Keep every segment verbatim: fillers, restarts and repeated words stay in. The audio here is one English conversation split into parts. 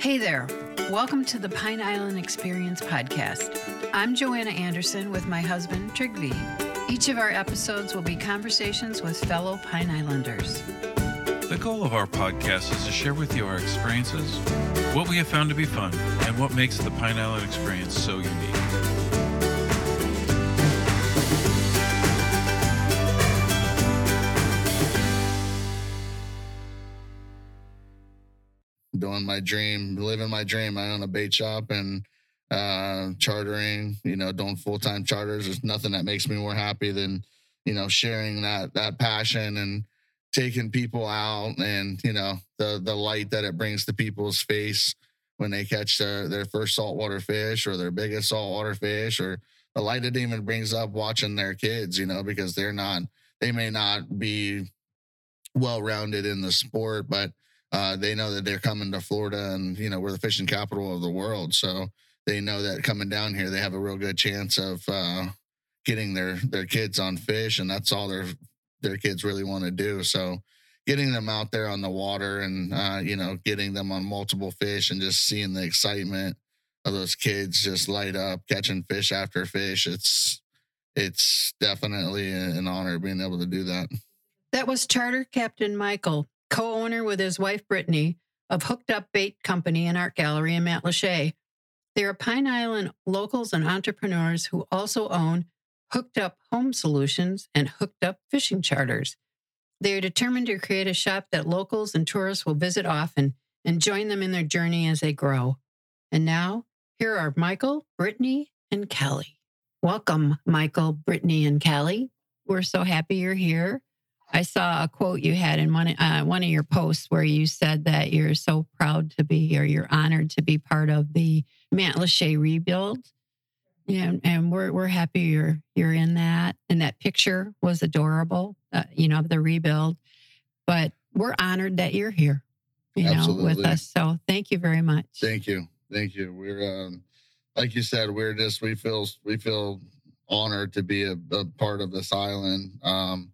Hey there. Welcome to the Pine Island Experience podcast. I'm Joanna Anderson with my husband, Trigvi. Each of our episodes will be conversations with fellow Pine Islanders. The goal of our podcast is to share with you our experiences, what we have found to be fun, and what makes the Pine Island experience so unique. Doing my dream, living my dream. I own a bait shop and uh, chartering, you know, doing full-time charters. There's nothing that makes me more happy than, you know, sharing that that passion and taking people out and, you know, the the light that it brings to people's face when they catch their, their first saltwater fish or their biggest saltwater fish, or the light it even brings up watching their kids, you know, because they're not, they may not be well-rounded in the sport, but Uh, they know that they're coming to Florida and, you know, we're the fishing capital of the world. So they know that coming down here, they have a real good chance of uh, getting their, their kids on fish. And that's all their, their kids really want to do. So getting them out there on the water and, uh, you know, getting them on multiple fish and just seeing the excitement of those kids just light up, catching fish after fish. It's, it's definitely an honor being able to do that. That was Charter Captain Michael, co-owner with his wife, Brittany, of Hooked Up Bait Company and Art Gallery in Matlacha. They are Pine Island locals and entrepreneurs who also own Hooked Up Home Solutions and Hooked Up Fishing Charters. They are determined to create a shop that locals and tourists will visit often and join them in their journey as they grow. And now, here are Michael, Brittany, and Kelly. Welcome, Michael, Brittany, and Kelly. We're so happy you're here. I saw a quote you had in one uh, one of your posts where you said that you're so proud to be, or you're honored to be part of the Matlacha rebuild. And, and we're we're happy you're you're in that. And that picture was adorable, uh, you know, of the rebuild. But we're honored that you're here, you Absolutely. know, with us. So thank you very much. Thank you, thank you. We're um, like you said, we're just we feel we feel honored to be a, a part of this island. Um,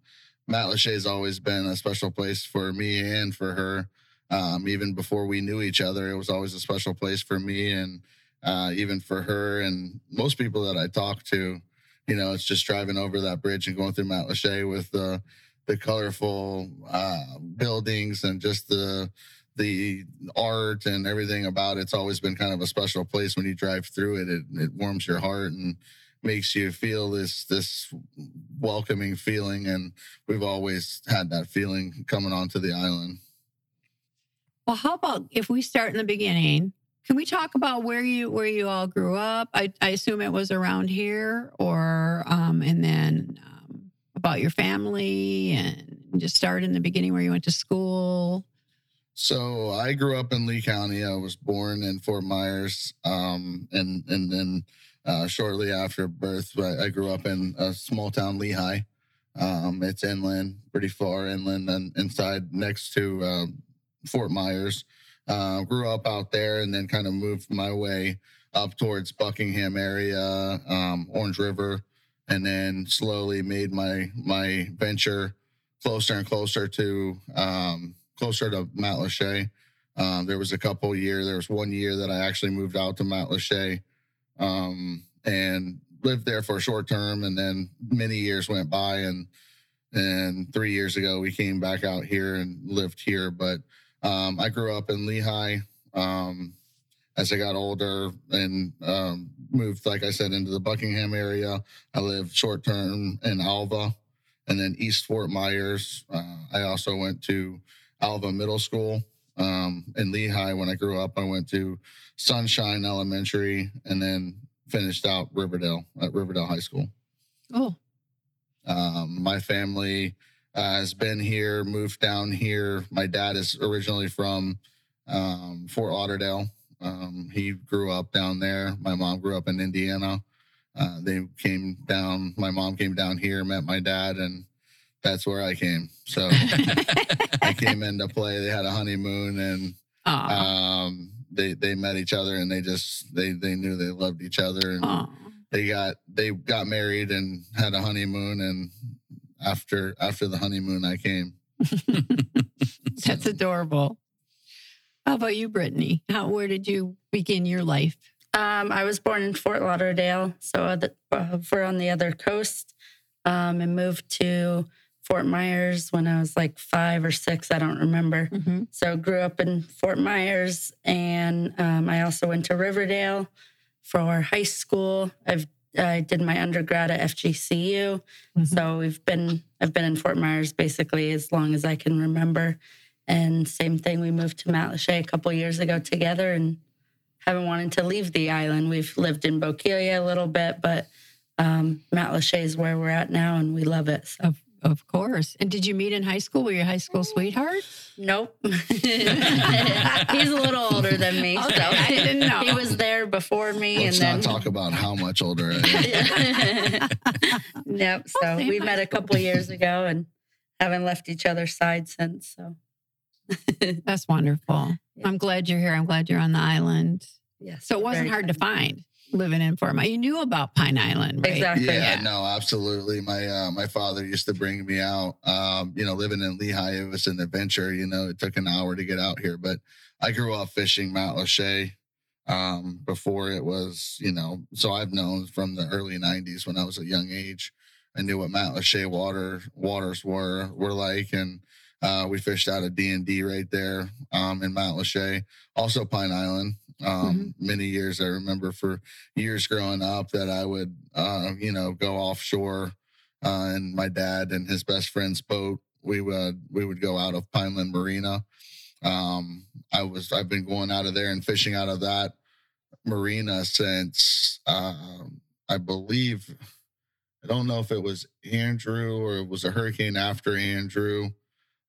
Matlacha has always been a special place for me and for her. Um, even before we knew each other, it was always a special place for me and uh, even for her. And most people that I talk to, you know, it's just driving over that bridge and going through Matlacha with the the colorful uh, buildings and just the the art and everything about it. It's always been kind of a special place. When you drive through it, it, it warms your heart and makes you feel this this welcoming feeling, and we've always had that feeling coming onto the island. Well, how about if we start in the beginning? Can we talk about where you where you all grew up? I, I assume it was around here, or um, and then um, about your family, and just start in the beginning where you went to school. So I grew up in Lee County. I was born in Fort Myers, um, and and then. Uh, shortly after birth, I, I grew up in a small town, Lehigh. Um, it's inland, pretty far inland, and inside next to uh, Fort Myers. Uh, grew up out there, and then kind of moved my way up towards Buckingham area, um, Orange River, and then slowly made my my venture closer and closer to um, closer to Matlacha. Um, there was a couple year, there was one year that I actually moved out to Matlacha. Um, and lived there for a short term, and then many years went by, and, and three years ago we came back out here and lived here. But, um, I grew up in Lehigh, um, as I got older and, um, moved, like I said, into the Buckingham area. I lived short term in Alva and then East Fort Myers. Uh, I also went to Alva Middle School. Um, in Lehigh, when I grew up, I went to Sunshine Elementary and then finished out Riverdale at Riverdale High School. Oh, um, my family uh, has been here, moved down here. My dad is originally from um, Fort Lauderdale. Um, he grew up down there. My mom grew up in Indiana. Uh, they came down. My mom came down here, met my dad, and that's where I came. So I came into play. They had a honeymoon, and um, they they met each other, and they just they they knew they loved each other, and Aww. they got they got married and had a honeymoon. And after after the honeymoon, I came. That's so adorable. How about you, Brittany? How, where did you begin your life? Um, I was born in Fort Lauderdale, so we're on the other coast, um, and moved to Fort Myers when I was like five or six. I don't remember. Mm-hmm. So grew up in Fort Myers, and um, I also went to Riverdale for high school. I've I did my undergrad at F G C U, mm-hmm. so we've been I've been in Fort Myers basically as long as I can remember. And same thing, we moved to Matlacha a couple years ago together, and haven't wanted to leave the island. We've lived in Bokeelia a little bit, but um, Matlacha is where we're at now, and we love it. So. Of, of course. And did you meet in high school? Were you a high school sweetheart? Nope. He's a little older than me. Okay, so I didn't know. He was there before me. Let's and then... not talk about how much older I am. Nope. So oh, we met a couple years ago and haven't left each other's side since, so. That's wonderful. Yeah. I'm glad you're here. I'm glad you're on the island. Yes. So it wasn't hard to find living in Fort Myers. You knew about Pine Island, right? Exactly. Yeah, yeah. No, absolutely. My uh, my father used to bring me out. Um, you know, living in Lehigh, it was an adventure. You know, it took an hour to get out here. But I grew up fishing Matlacha um, before it was, you know, so I've known from the early nineties when I was a young age. I knew what Matlacha water waters were were like, and Uh, we fished out of D and D right there um, in Matlacha, also Pine Island. Um, mm-hmm. Many years, I remember for years growing up that I would, uh, you know, go offshore uh, and my dad and his best friend's boat, we would we would go out of Pineland Marina. Um, I was, I've been going out of there and fishing out of that marina since uh, I believe, I don't know if it was Andrew or it was a hurricane after Andrew.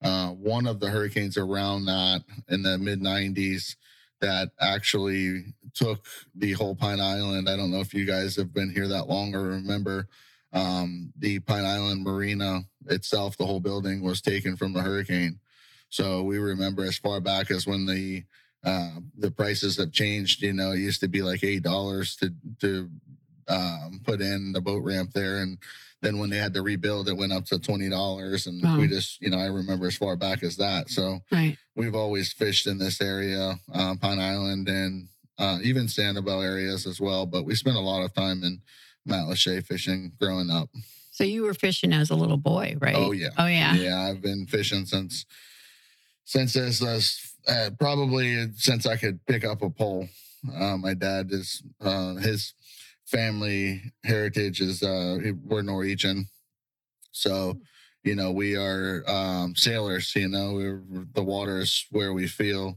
Uh, one of the hurricanes around that in the mid nineties that actually took the whole Pine Island. I don't know if you guys have been here that long or remember um, the Pine Island Marina itself, the whole building was taken from the hurricane. So we remember as far back as when the uh, the prices have changed. You know, it used to be like eight dollars to, to um, put in the boat ramp there, and then when they had to rebuild, it went up to twenty dollars. And wow. we just, you know, I remember as far back as that. So right. we've always fished in this area, uh, Pine Island, and uh, even Sanibel areas as well. But we spent a lot of time in Matlacha fishing growing up. So you were fishing as a little boy, right? Oh, yeah. Oh, yeah. Yeah, I've been fishing since, since this, uh, uh, probably since I could pick up a pole. Uh, my dad is, uh, his... family heritage is uh we're Norwegian, so you know we are um sailors. You know, we're, the water is where we feel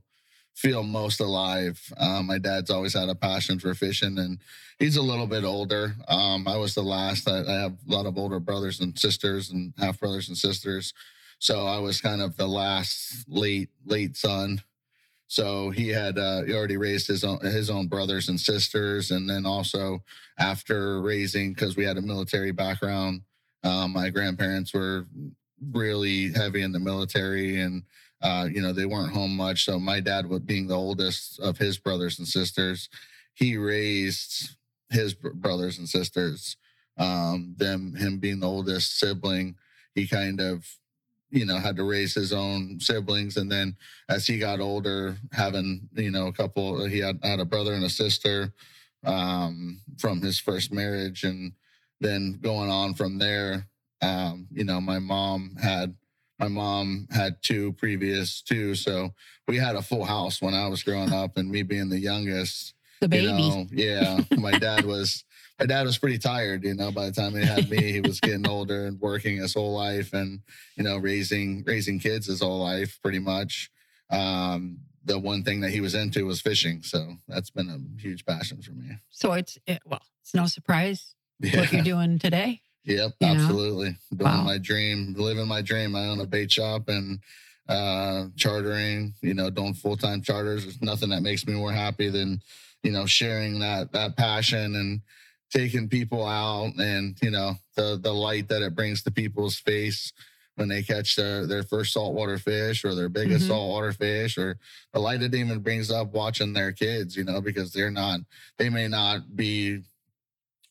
feel most alive. Um my dad's always had a passion for fishing, and he's a little bit older. um I was the last. I, I have a lot of older brothers and sisters and half brothers and sisters, so I was kind of the last late late son. So he had uh, he already raised his own his own brothers and sisters, and then also after raising, because we had a military background, uh, my grandparents were really heavy in the military, and uh, you know they weren't home much. So my dad, being the oldest of his brothers and sisters, he raised his brothers and sisters. Um, them him being the oldest sibling, he kind of, you know, had to raise his own siblings. And then as he got older, having, you know, a couple, he had, had a brother and a sister um, from his first marriage. And then going on from there, um, you know, my mom had, my mom had two previous two. So we had a full house when I was growing up, and me being the youngest, the baby. You know, yeah. My dad was, my dad was pretty tired, you know, by the time he had me, he was getting older and working his whole life, and, you know, raising, raising kids his whole life, pretty much. Um, the one thing that he was into was fishing. So that's been a huge passion for me. So it's, it, well, it's no surprise yeah. what you're doing today. Yep. You absolutely. Know? Doing wow. my dream, living my dream. I own a bait shop and uh, chartering, you know, doing full-time charters. There's nothing that makes me more happy than, you know, sharing that, that passion and taking people out, and you know the the light that it brings to people's face when they catch their, their first saltwater fish or their biggest mm-hmm. saltwater fish, or the light it even brings up watching their kids, you know, because they're not they may not be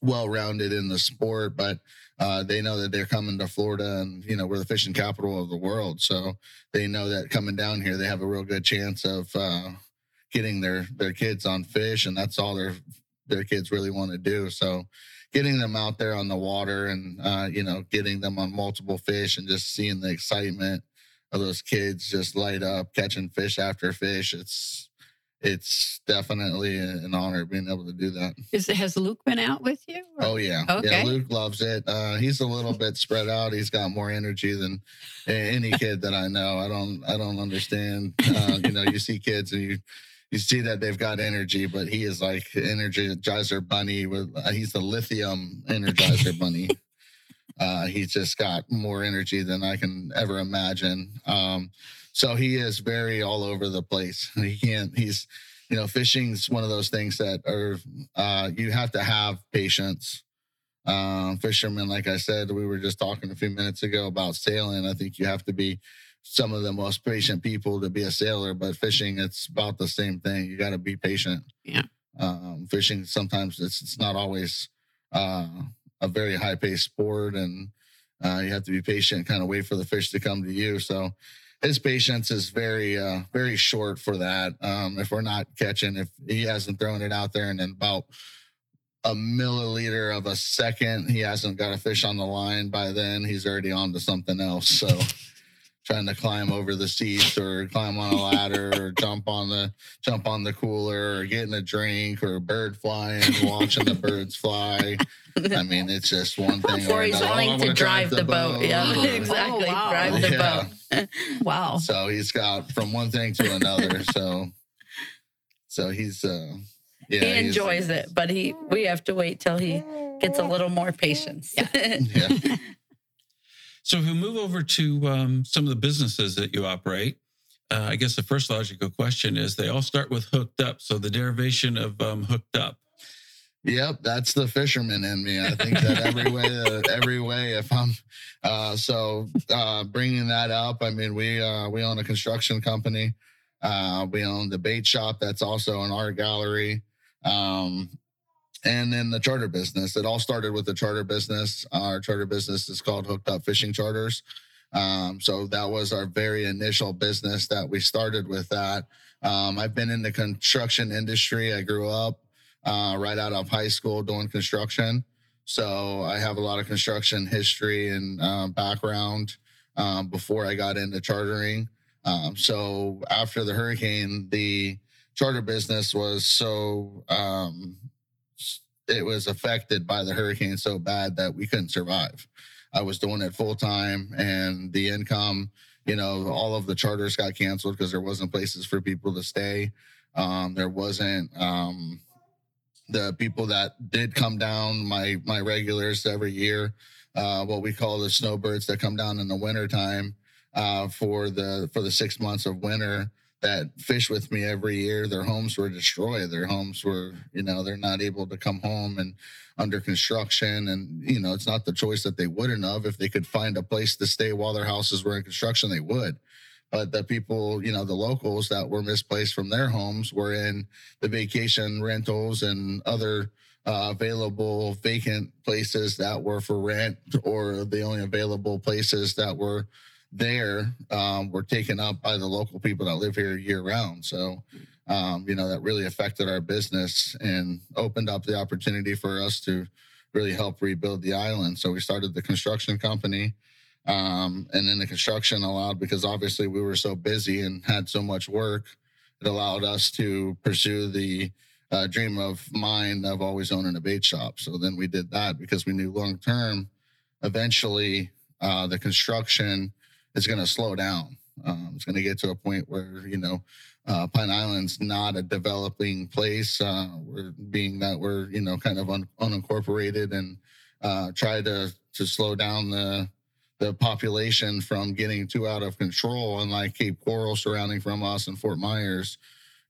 well-rounded in the sport, but uh, they know that they're coming to Florida, and you know we're the fishing capital of the world, so they know that coming down here they have a real good chance of uh, getting their, their kids on fish, and that's all their their kids really want to do. So getting them out there on the water and, uh, you know, getting them on multiple fish and just seeing the excitement of those kids just light up, catching fish after fish. It's it's definitely an honor being able to do that. Is it, has Luke been out with you? Or? Oh, yeah. Okay. Yeah, Luke loves it. Uh, he's a little bit spread out. He's got more energy than any kid that I know. I don't I don't understand. Uh, you know, you see kids and you... You see that they've got energy, but he is like Energizer Bunny. With uh, he's the lithium Energizer Bunny. Uh, he's just got more energy than I can ever imagine. Um, so he is very all over the place. He can't. He's, you know, fishing's one of those things that are uh, you have to have patience. Um, fishermen, like I said, we were just talking a few minutes ago about sailing. I think you have to be some of the most patient people to be a sailor, but fishing, it's about the same thing. You got to be patient. Yeah. Um, fishing, sometimes it's, it's not always uh, a very high paced sport, and uh, you have to be patient and kind of wait for the fish to come to you. So his patience is very, uh, very short for that. Um, if we're not catching, if he hasn't thrown it out there and then about a milliliter of a second, he hasn't got a fish on the line by then, he's already on to something else. So trying to climb over the seats or climb on a ladder or jump on the jump on the cooler or getting a drink or bird flying, watching the birds fly. I mean, it's just one thing. Before he's wanting to drive, drive the, the boat. boat. Yeah, exactly. Oh, wow. Drive the yeah. boat. Wow. So he's got from one thing to another. So, so he's, uh, yeah. He enjoys it, but he, we have to wait till he gets a little more patience. Yeah. yeah. So if we move over to um, some of the businesses that you operate, uh, I guess the first logical question is they all start with hooked up. So the derivation of um, hooked up. Yep, that's the fisherman in me. I think that every way, uh, every way. If I'm uh, so uh, bringing that up, I mean we uh, we own a construction company. Uh, we own the bait shop. That's also an art gallery. Um, And then the charter business. It all started with the charter business. Our charter business is called Hooked Up Fishing Charters. Um, so that was our very initial business that we started with that. Um, I've been in the construction industry. I grew up uh, right out of high school doing construction. So I have a lot of construction history and uh, background um, before I got into chartering. Um, so after the hurricane, the charter business was so... Um, it was affected by the hurricane so bad that we couldn't survive. I was doing it full time, and the income, you know, all of the charters got canceled because there wasn't places for people to stay. Um, there wasn't um, the people that did come down, my, my regulars every year, uh, what we call the snowbirds that come down in the winter time uh, for the, for the six months of winter that fish with me every year. Their homes were destroyed. Their homes were, you know, they're not able to come home and under construction. And, you know, it's not the choice that they wouldn't have. If they could find a place to stay while their houses were in construction, they would. But the people, you know, the locals that were misplaced from their homes were in the vacation rentals and other uh, available vacant places that were for rent, or the only available places that were there um, were taken up by the local people that live here year round. So, um, you know, that really affected our business and opened up the opportunity for us to really help rebuild the island. So we started the construction company, um, and then the construction allowed, because obviously we were so busy and had so much work, it allowed us to pursue the uh, dream of mine of always owning a bait shop. So then we did that because we knew long term, eventually uh, the construction it's going to slow down. Um, it's going to get to a point where, you know, uh, Pine Island's not a developing place. Uh, we're being that we're, you know, kind of un- unincorporated and uh, try to, to slow down the the population from getting too out of control. And like Cape Coral surrounding from us and Fort Myers,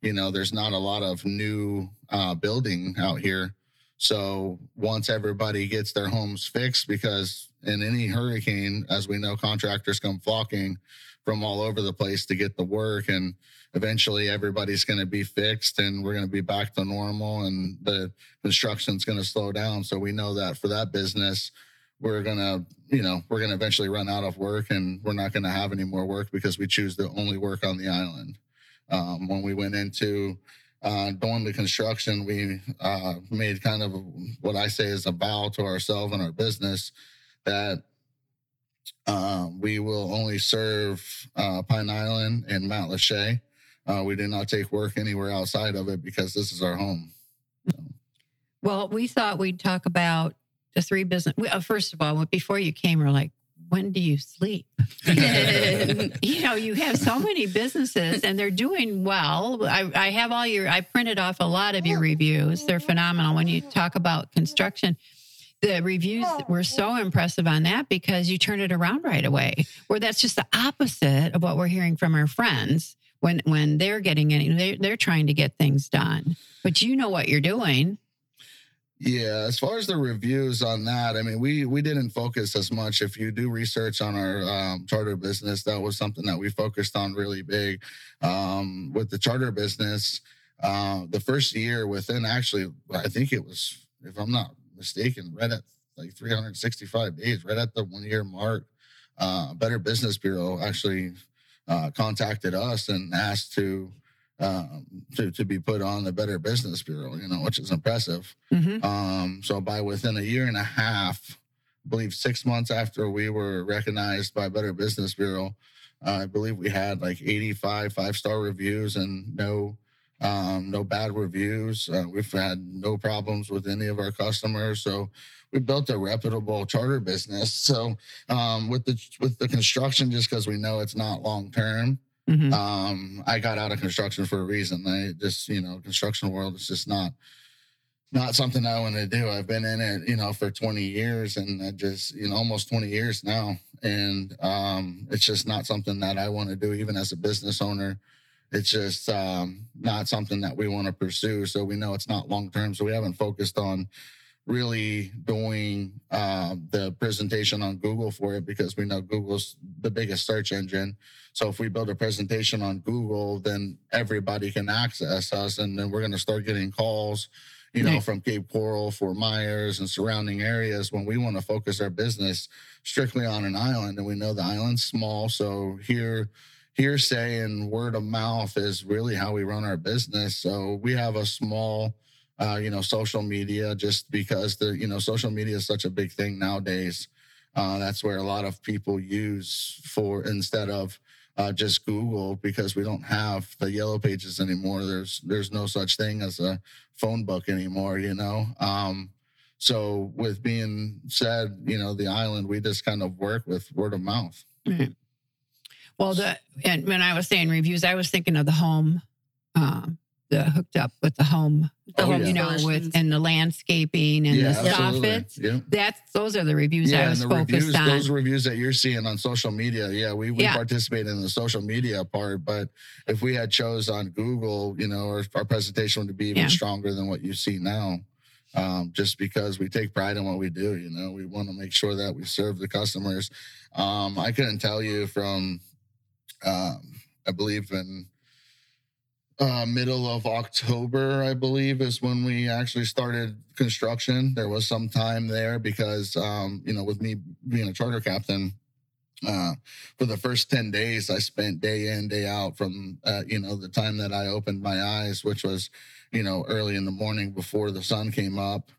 you know, there's not a lot of new uh, building out here. So once everybody gets their homes fixed, because in any hurricane, as we know, contractors come flocking from all over the place to get the work, and eventually everybody's going to be fixed and we're going to be back to normal, and the construction's going to slow down. So we know that for that business, we're going to, you know, we're going to eventually run out of work, and we're not going to have any more work because we choose to only work on the island. Um, when we went into uh, going to construction, we uh, made kind of what I say is a vow to ourselves and our business that uh, we will only serve uh, Pine Island and Matlacha. Uh, we do not take work anywhere outside of it because this is our home. So. Well, we thought we'd talk about the three business. First of all, before you came, we're like, when do you sleep? You know, you have so many businesses and they're doing well. I, I have all your, I printed off a lot of your reviews. They're phenomenal. When you talk about construction, the reviews were so impressive on that because you turn it around right away, where that's just the opposite of what we're hearing from our friends when, when they're getting in, they're, they're trying to get things done, but you know what you're doing. Yeah, as far as the reviews on that, I mean, we we didn't focus as much. If you do research on our um, charter business, that was something that we focused on really big. Um, with the charter business, uh, the first year within, actually, I think it was, if I'm not mistaken, right at like three hundred sixty-five days, right at the one-year mark, uh, Better Business Bureau actually uh, contacted us and asked to, Um, to, to be put on the Better Business Bureau, you know, which is impressive. Mm-hmm. Um, so by within a year and a half, I believe six months after we were recognized by Better Business Bureau, uh, I believe we had like eighty-five five-star reviews and no um, no bad reviews. Uh, we've had no problems with any of our customers. So we built a reputable charter business. So um, with the with the construction, just because we know it's not long-term, Mm-hmm. Um, I got out of construction for a reason. I just, you know, construction world is just not, not something I want to do. I've been in it, you know, for twenty years and I just, you know, almost twenty years now. And, um, it's just not something that I want to do, even as a business owner. It's just, um, not something that we want to pursue. So we know it's not long-term. So we haven't focused on really doing, uh, the presentation on Google for it because we know Google's the biggest search engine. So if we build a presentation on Google, then everybody can access us. And then we're going to start getting calls, you know, nice. From Cape Coral, Fort Myers and surrounding areas when we want to focus our business strictly on an island. And we know the island's small. So here, hearsay and word of mouth is really how we run our business. So we have a small Uh, you know, social media, just because the, you know, social media is such a big thing nowadays. Uh, that's where a lot of people use for instead of uh, just Google, because we don't have the yellow pages anymore. There's, there's no such thing as a phone book anymore, you know? Um, so with being said, you know, the island, we just kind of work with word of mouth. Mm-hmm. Well, the, and when I was saying reviews, I was thinking of the home, um, the hooked up with the home, the oh, home, yeah. you know, with and the landscaping and yeah, the soffits. Yeah. That's those are the reviews yeah, I was and the focused reviews, on. Those reviews that you're seeing on social media, yeah, we, we yeah. participate in the social media part, but if we had chose on Google, you know, our, our presentation would be even yeah. stronger than what you see now, um, just because we take pride in what we do. You know, we want to make sure that we serve the customers. Um, I couldn't tell you from, um, I believe in. Uh, middle of October, I believe, is when we actually started construction. There was some time there because, um, you know, with me being a charter captain, uh, for the first ten days, I spent day in, day out from, uh, you know, the time that I opened my eyes, which was, you know, early in the morning before the sun came up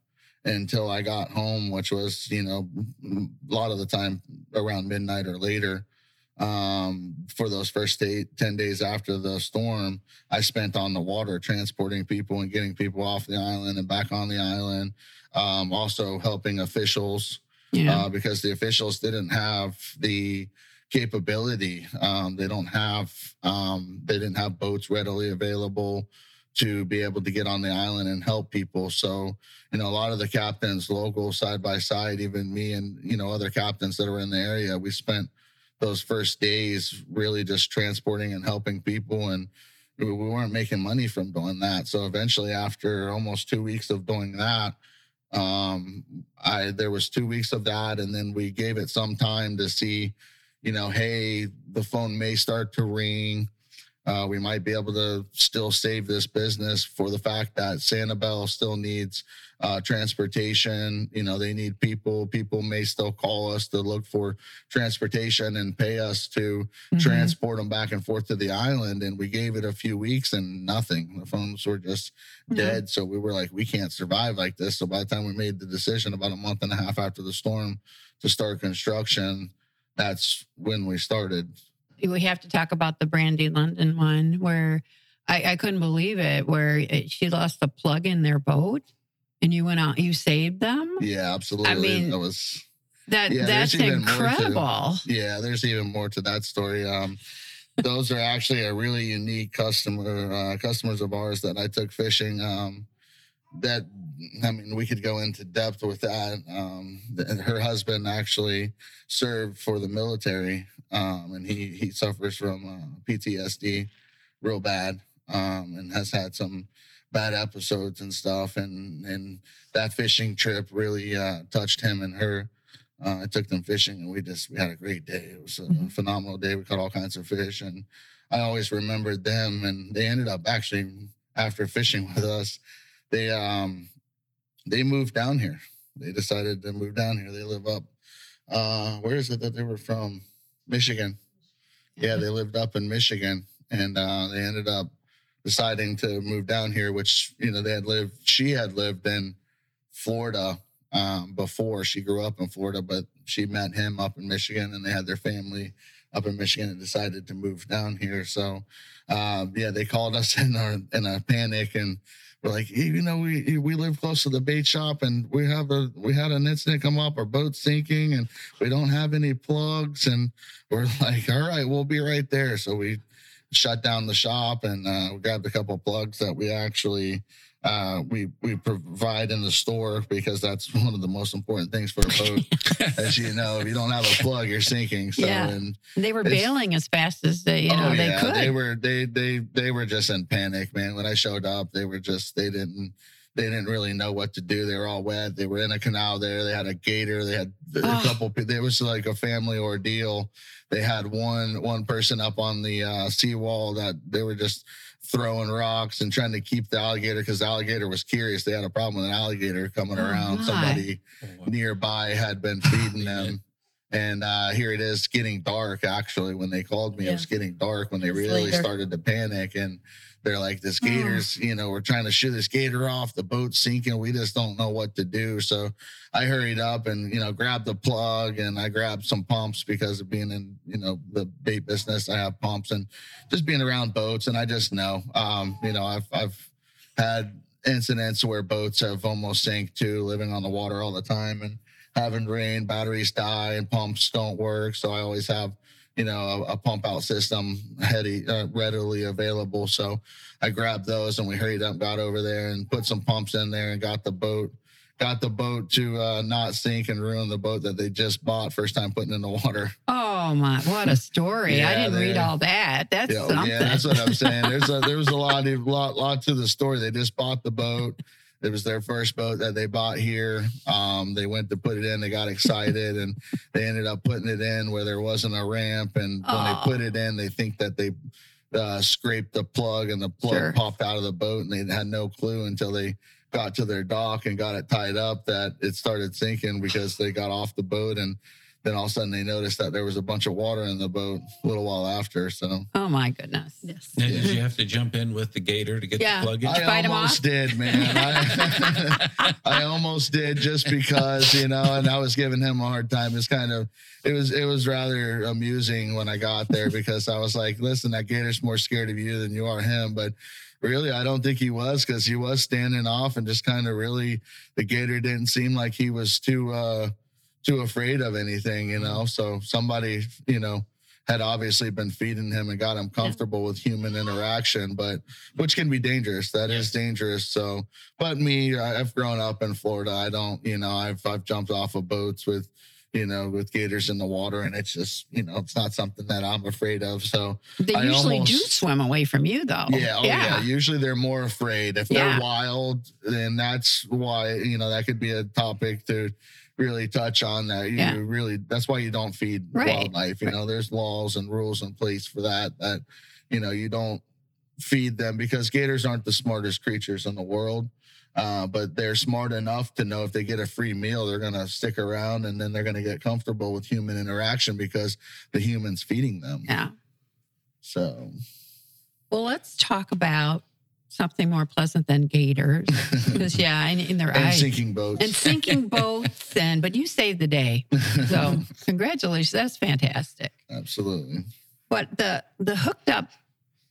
until I got home, which was, you know, a lot of the time around midnight or later. Um, for those first eight, ten days after the storm, I spent on the water transporting people and getting people off the island and back on the island. Um, also helping officials, yeah. uh, because the officials didn't have the capability. Um, they don't have, um, they didn't have boats readily available to be able to get on the island and help people. So, you know, a lot of the captains, local side by side, even me and, you know, other captains that are in the area, we spent those first days really just transporting and helping people, and we weren't making money from doing that. So eventually, after almost two weeks of doing that, um, I there was two weeks of that, and then we gave it some time to see, you know, hey, the phone may start to ring. Uh, we might be able to still save this business for the fact that Sanibel still needs uh, transportation. You know, they need people. People may still call us to look for transportation and pay us to mm-hmm. transport them back and forth to the island. And we gave it a few weeks and nothing. The phones were just mm-hmm. dead. So we were like, we can't survive like this. So by the time we made the decision about a month and a half after the storm to start construction, that's when we started. We have to talk about the Brandy London one where I, I couldn't believe it, where it, she lost the plug in their boat and you went out, you saved them. Yeah, absolutely. I mean, that was, that, yeah, that's incredible. To, yeah, there's even more to that story. Um, those are actually a really unique customer, uh, customers of ours that I took fishing. Um, that, I mean, we could go into depth with that. Um, her husband actually served for the military. Um, and he, he suffers from uh, P T S D real bad um, and has had some bad episodes and stuff. And, and that fishing trip really uh, touched him and her. Uh, I took them fishing and we just, we had a great day. It was a mm-hmm. phenomenal day. We caught all kinds of fish and I always remembered them. And they ended up actually after fishing with us, they, um, they moved down here. They decided to move down here. They live up, uh, where is it that they were from? Michigan. Yeah, they lived up in Michigan and uh, they ended up deciding to move down here, which, you know, they had lived, she had lived in Florida um, before. She grew up in Florida, but she met him up in Michigan and they had their family up in Michigan and decided to move down here. So, uh, yeah, they called us in, our, in a panic and we're like, hey, you know, we we live close to the bait shop and we have a we had an incident come up, our boat's sinking and we don't have any plugs. And we're like, all right, we'll be right there. So we shut down the shop and uh, we grabbed a couple of plugs that we actually uh, we we provide in the store because that's one of the most important things for a boat. As you know, if you don't have a plug, you're sinking. So yeah. and they were bailing as fast as they, you oh, know, yeah, they could. They were they they they were just in panic, man. When I showed up, they were just they didn't they didn't really know what to do. They were all wet. They were in a canal there. They had a gator. They had oh. a couple. There was like a family ordeal. They had one one person up on the uh, seawall that they were just throwing rocks and trying to keep the alligator because the alligator was curious. They had a problem with an alligator coming oh around. My. Somebody oh, wow. nearby had been feeding them. And uh, here it is getting dark, actually, when they called me. Yeah. It was getting dark when they it's really later. started to panic. And they're like, this gator's, oh. you know, we're trying to shoo this gator off. The boat's sinking. We just don't know what to do. So I hurried up and, you know, grabbed the plug and I grabbed some pumps because of being in, you know, the bait business. I have pumps and just being around boats. And I just know, um, you know, I've I've had incidents where boats have almost sank too, living on the water all the time. And having rain, batteries die, and pumps don't work. So I always have, you know, a, a pump out system heady, uh, readily available. So I grabbed those and we hurried up, got over there and put some pumps in there and got the boat, got the boat to uh, not sink and ruin the boat that they just bought first time putting in the water. Oh my, what a story. yeah, I didn't they, read all that. That's yeah, something. Yeah, that's what I'm saying. There's a, there was a lot, a lot, lot to the story. They just bought the boat. It was their first boat that they bought here. Um, they went to put it in. They got excited, and they ended up putting it in where there wasn't a ramp. And when Aww. they put it in, they think that they uh, scraped the plug, and the plug sure. popped out of the boat, and they had no clue until they got to their dock and got it tied up that it started sinking because they got off the boat. And then all of a sudden, they noticed that there was a bunch of water in the boat a little while after. So, oh my goodness! Yes. Now, did you have to jump in with the gator to get yeah. the plug in? I almost did, man. I, I almost did just because you know, and I was giving him a hard time. It's kind of it was it was rather amusing when I got there because I was like, listen, that gator's more scared of you than you are him, but. Really, I don't think he was because he was standing off and just kind of really the gator didn't seem like he was too uh, too afraid of anything, you know. So somebody, you know, had obviously been feeding him and got him comfortable yeah. with human interaction, but which can be dangerous. That yeah. is dangerous. So, but me, I've grown up in Florida. I don't, you know, I've I've jumped off of boats with. you know, with gators in the water. And it's just, you know, it's not something that I'm afraid of. So they I usually almost, do swim away from you though. Yeah. Oh yeah. yeah. Usually they're more afraid if yeah. they're wild. Then that's why, you know, that could be a topic to really touch on that. You yeah. really, that's why you don't feed right. wildlife. You right. know, there's laws and rules in place for that, that, you know, you don't feed them, because gators aren't the smartest creatures in the world, uh, but they're smart enough to know if they get a free meal, they're going to stick around, and then they're going to get comfortable with human interaction because the human's feeding them. Yeah. So. Well, let's talk about something more pleasant than gators. Because, yeah, in, in their and eyes. And sinking boats. And sinking boats. And But you saved the day. So congratulations. That's fantastic. Absolutely. But the, the Hooked Up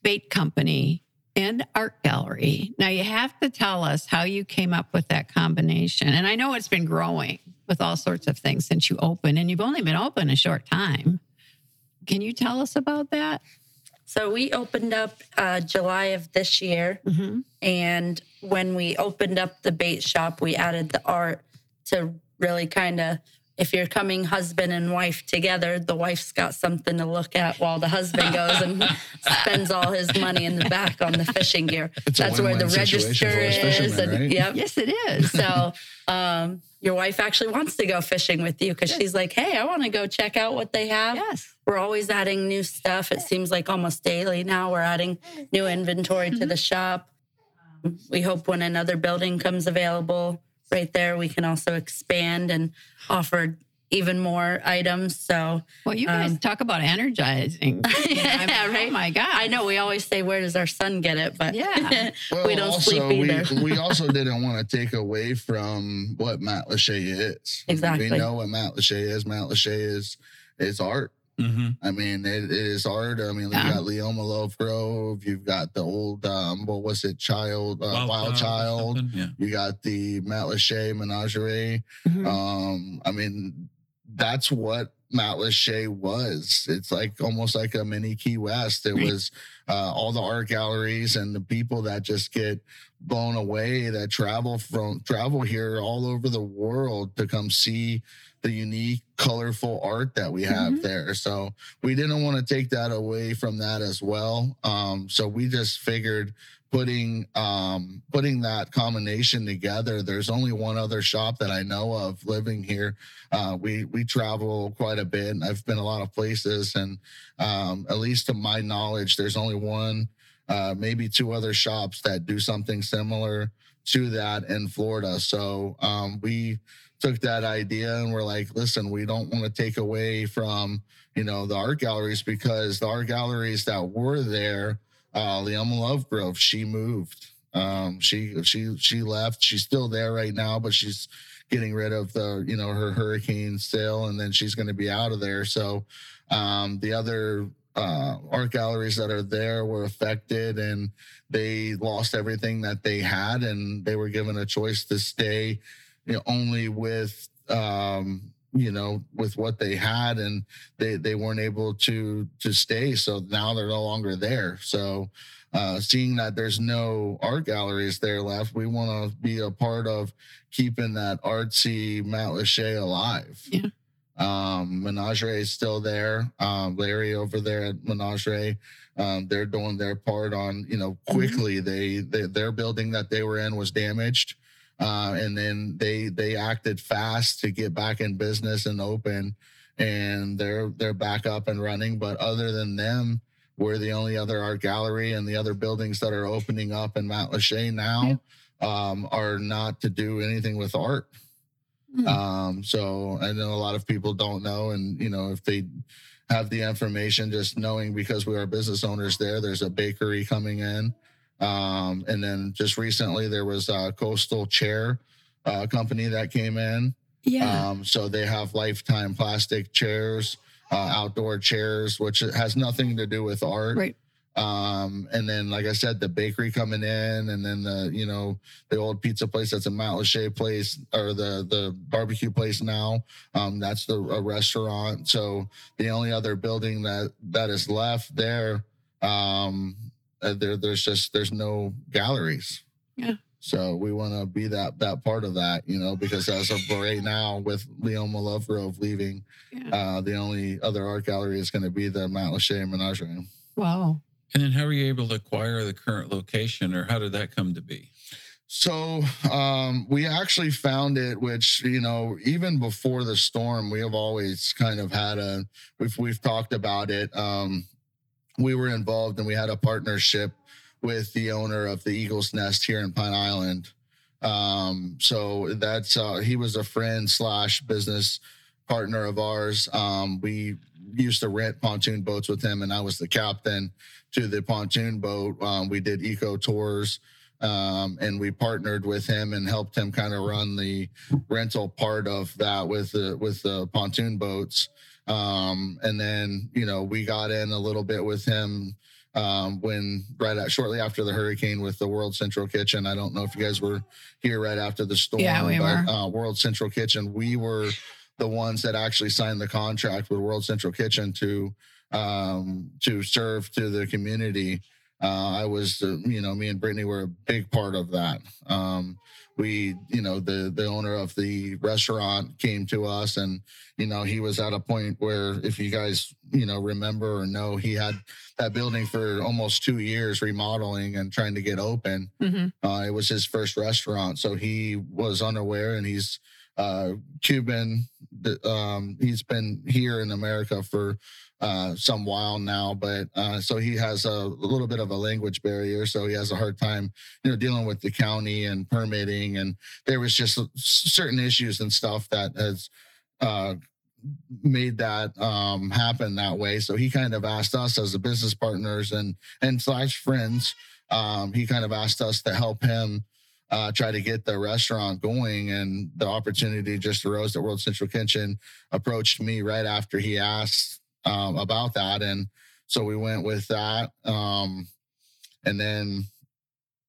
Bait Company and Art Gallery. Now, you have to tell us how you came up with that combination. And I know it's been growing with all sorts of things since you opened. And you've only been open a short time. Can you tell us about that? So we opened up uh, July of this year, mm-hmm. and when we opened up the bait shop, we added the art to really kind of, if you're coming husband and wife together, the wife's got something to look at while the husband goes and spends all his money in the back on the fishing gear. It's That's where the register is. And, right? Yep. Yes, it is. So um, your wife actually wants to go fishing with you because yes. she's like, hey, I want to go check out what they have. Yes. We're always adding new stuff. It seems like almost daily now we're adding new inventory mm-hmm. to the shop. We hope when another building comes available, right there, we can also expand and offer even more items. So, well, you guys um, talk about energizing. Yeah, right? Oh my God. I know we always say, where does our son get it? But yeah, well, we don't also, sleep either. we, we also didn't want to take away from what Matlacha is. Exactly. We know what Matlacha is. Matlacha is, is art. Mm-hmm. I mean, it, it is art. I mean, yeah. You've got Leoma Lovegrove. You've got the old, um, what was it, Child, uh, Wild, Wild Child. Child. Yeah. You got the Matlacha Menagerie. Mm-hmm. Um, I mean, that's what Matlacha was. It's like almost like a mini Key West. It right. was uh, all the art galleries and the people that just get blown away that travel from travel here all over the world to come see the unique, colorful art that we have mm-hmm. there. So we didn't want to take that away from that as well. Um, so we just figured putting um, putting that combination together. There's only one other shop that I know of living here. Uh, we we travel quite a bit, and I've been a lot of places. And um, at least to my knowledge, there's only one, uh, maybe two other shops that do something similar to that in Florida. So um, we took that idea and we're like, listen, we don't want to take away from, you know, the art galleries, because the art galleries that were there, uh, Leoma Lovegrove, she moved. Um, she, she, she left. She's still there right now, but she's getting rid of the, you know, her hurricane sale, and then she's going to be out of there. So um, the other uh, art galleries that are there were affected, and they lost everything that they had, and they were given a choice to stay, you know, only with, um, you know, with what they had, and they, they weren't able to, to stay. So now they're no longer there. So, uh, seeing that there's no art galleries there left, we want to be a part of keeping that artsy Matlacha alive. Yeah. Um, Menagerie is still there. Um, Larry over there at Menagerie, um, they're doing their part on, you know, quickly. Mm-hmm. They, they, their building that they were in was damaged. Uh, and then they they acted fast to get back in business and open, and they're they're back up and running. But other than them, we're the only other art gallery, and the other buildings that are opening up in Matlacha now um, are not to do anything with art. Mm-hmm. Um, so I know a lot of people don't know, and you know if they have the information, just knowing because we are business owners there. There's a bakery coming in. Um, and then just recently there was a coastal chair, uh, company that came in. Yeah. Um, so they have lifetime plastic chairs, uh, outdoor chairs, which has nothing to do with art. Right. Um, and then, like I said, the bakery coming in, and then the, you know, the old pizza place, that's a Matlacha place, or the, the barbecue place now, um, that's the a restaurant. So the only other building that, that is left there, um, Uh, there, there's just there's no galleries. Yeah. So we want to be that that part of that, you know, because as of right now, with Leoma Lovegrove leaving, yeah. uh, the only other art gallery is going to be the Matlacha Menagerie. Wow. And then how were you able to acquire the current location, or how did that come to be? So um, we actually found it, which, you know, even before the storm, we have always kind of had a, we've, we've talked about it. Um, we were involved and we had a partnership with the owner of the Eagle's Nest here in Pine Island. Um, so that's, uh, he was a friend slash business partner of ours. Um, we used to rent pontoon boats with him, and I was the captain to the pontoon boat. Um, we did eco tours, um, and we partnered with him and helped him kind of run the rental part of that with the, with the pontoon boats. Um, and then, you know, we got in a little bit with him, um, when right at, shortly after the hurricane with the World Central Kitchen. I don't know if you guys were here right after the storm, yeah, we but, were. Uh, World Central Kitchen, we were the ones that actually signed the contract with World Central Kitchen to, um, to serve to the community. Uh, I was, uh, you know, me and Brittany were a big part of that. Um, we, you know, the, the owner of the restaurant came to us, and, you know, he was at a point where, if you guys, you know, remember or know, he had that building for almost two years remodeling and trying to get open. Mm-hmm. Uh, it was his first restaurant. So he was unaware, and he's uh, Cuban. Um, he's been here in America for uh, some while now, but, uh, so he has a little bit of a language barrier. So he has a hard time, you know, dealing with the county and permitting. And there was just certain issues and stuff that has, uh, made that, um, happen that way. So he kind of asked us as the business partners and, and slash friends, um, he kind of asked us to help him, Uh, try to get the restaurant going, and the opportunity just arose that World Central Kitchen approached me right after he asked um, about that, and so we went with that. Um, and then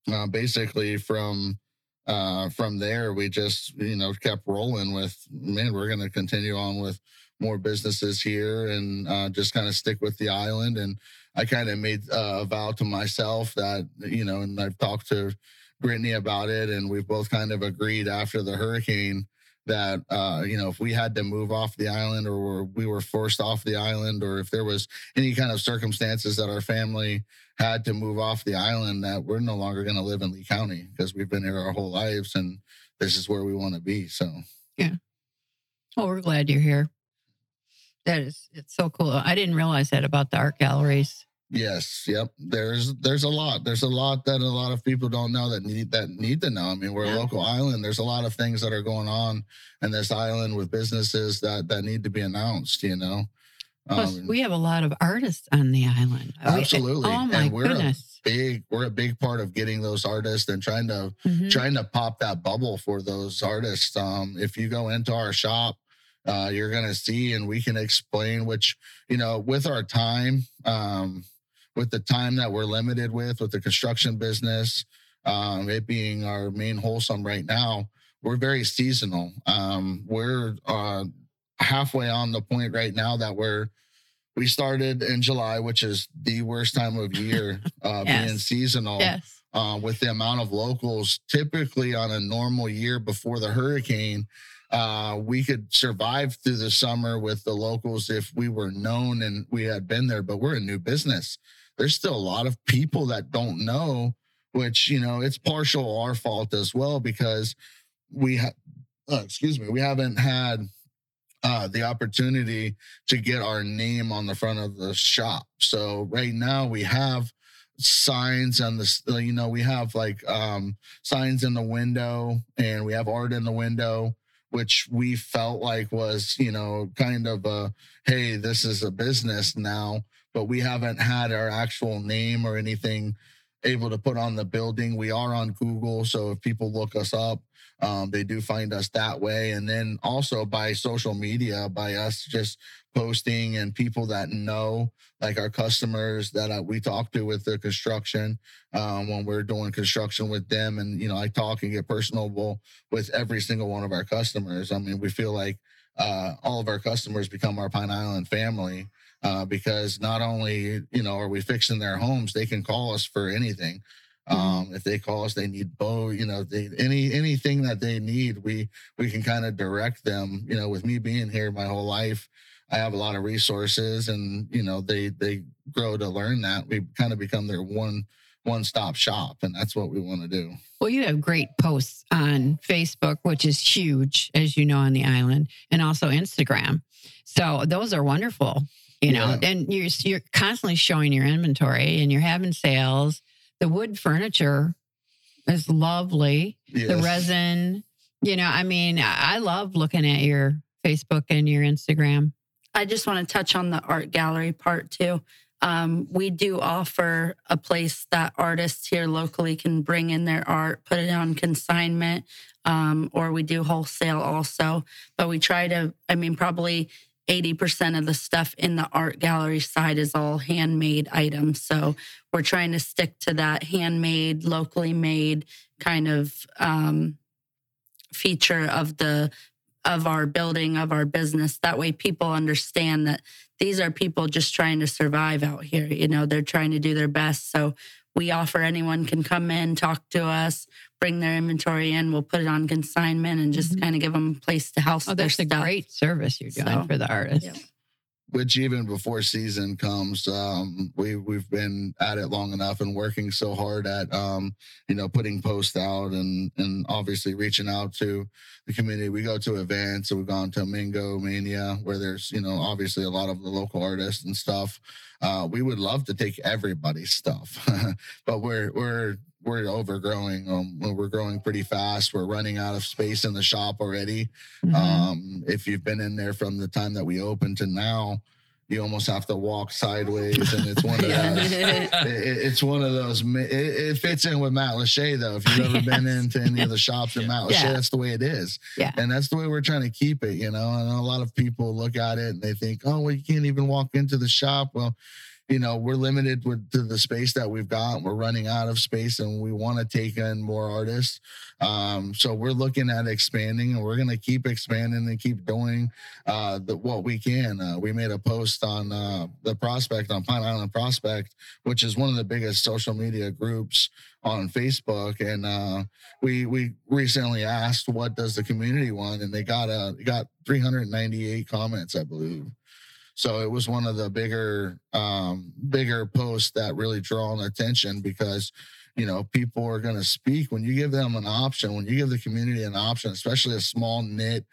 uh, basically from uh, from there, we just you know kept rolling with, man, we're going to continue on with more businesses here, and uh, just kind of stick with the island. And I kind of made uh, a vow to myself that, you know, and I've talked to Brittany about it, and we've both kind of agreed after the hurricane that, uh, you know, if we had to move off the island, or were, we were forced off the island, or if there was any kind of circumstances that our family had to move off the island, that we're no longer going to live in Lee County, because we've been here our whole lives, and this is where we want to be. So, yeah. Well, we're glad you're here. That is, it's so cool. I didn't realize that about the art galleries. Yes. Yep. There's, there's a lot, there's a lot that a lot of people don't know that need, that need to know. I mean, we're yeah. a local island. There's a lot of things that are going on in this island with businesses that, that need to be announced, you know? Plus, um, we have a lot of artists on the island. Absolutely. We, oh my and we're goodness. A big, we're a big part of getting those artists and trying to, mm-hmm. trying to pop that bubble for those artists. Um, if you go into our shop, uh, you're going to see, and we can explain, which, you know, with our time, um, with the time that we're limited with, with the construction business, um, it being our main wholesome right now, we're very seasonal. Um, we're uh, halfway on the point right now that we're, we started in July, which is the worst time of year, uh, yes. being seasonal, yes. uh, with the amount of locals. Typically on a normal year before the hurricane, Uh, we could survive through the summer with the locals if we were known and we had been there, but we're a new business. There's still a lot of people that don't know, which, you know, it's partial our fault as well, because we ha- uh, excuse me, we haven't had uh, the opportunity to get our name on the front of the shop. So right now we have signs on the, you know, we have like um, signs in the window, and we have art in the window, which we felt like was, you know, kind of a, hey, this is a business now, but we haven't had our actual name or anything able to put on the building. We are on Google, so if people look us up, um, they do find us that way. And then also by social media, by us just posting, and people that know, like our customers that we talk to with the construction, um, when we're doing construction with them. And, you know, I talk and get personable with every single one of our customers. I mean, we feel like uh, all of our customers become our Pine Island family. Uh, because not only, you know, are we fixing their homes, they can call us for anything. Um, if they call us, they need bow, you know, they, any anything that they need, we we can kind of direct them. You know, with me being here my whole life, I have a lot of resources, and, you know, they they grow to learn that. We kind of become their one one stop shop, and that's what we want to do. Well, you have great posts on Facebook, which is huge, as you know, on the island, and also Instagram. So those are wonderful. you know, yeah. and you're, you're constantly showing your inventory and you're having sales. The wood furniture is lovely. Yes. The resin, you know, I mean, I love looking at your Facebook and your Instagram. I just want to touch on the art gallery part too. Um, we do offer a place that artists here locally can bring in their art, put it on consignment, um, or we do wholesale also. But we try to, I mean, probably eighty percent of the stuff in the art gallery side is all handmade items. So we're trying to stick to that handmade, locally made kind of um, feature of the of our building, of our business. That way people understand that these are people just trying to survive out here. You know, they're trying to do their best. So we offer anyone can come in, talk to us, bring their inventory in. We'll put it on consignment and just mm-hmm. kind of give them a place to house oh, their stuff. Oh, that's a great service you're doing so, for the artists. Yeah. Which even before season comes, um, we, we've been at it long enough and working so hard at, um, you know, putting posts out and, and obviously reaching out to the community. We go to events, so we've gone to Mingo Mania where there's, you know, obviously a lot of the local artists and stuff. Uh, we would love to take everybody's stuff, but we're, we're, we're overgrowing. Um, we're growing pretty fast. We're running out of space in the shop already. Mm-hmm. Um, if you've been in there from the time that we opened to now, you almost have to walk sideways, and it's one of those. it, it's one of those. It, it fits in with Matlacha, though. If you've ever yes. been into any of the shops in Matlacha, yeah. that's the way it is, yeah. and that's the way we're trying to keep it. You know, and a lot of people look at it and they think, "Oh, well, you can't even walk into the shop." Well. You know, we're limited with, to the space that we've got. We're running out of space and we want to take in more artists. Um, so we're looking at expanding and we're going to keep expanding and keep doing uh, the, what we can. Uh, we made a post on uh, the Prospect, on Pine Island Prospect, which is one of the biggest social media groups on Facebook. And uh, we we recently asked, what does the community want? And they got, uh, got three hundred ninety-eight comments, I believe. So it was one of the bigger, um, bigger posts that really drawn attention because, you know, people are going to speak when you give them an option, when you give the community an option, especially a small knit,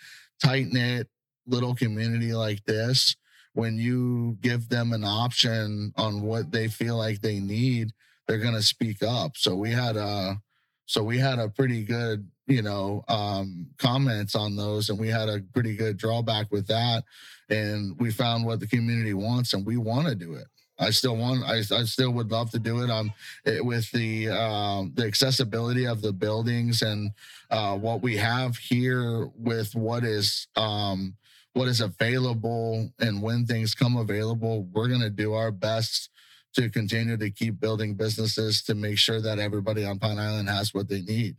tight knit little community like this, when you give them an option on what they feel like they need, they're going to speak up. So we had a, so we had a pretty good, you know, um, comments on those, and we had a pretty good drawback with that. And we found what the community wants, and we want to do it. I still want, I, I still would love to do it. Um, it, with the uh, the accessibility of the buildings and uh, what we have here, with what is um, what is available, and when things come available, we're gonna do our best to continue to keep building businesses to make sure that everybody on Pine Island has what they need.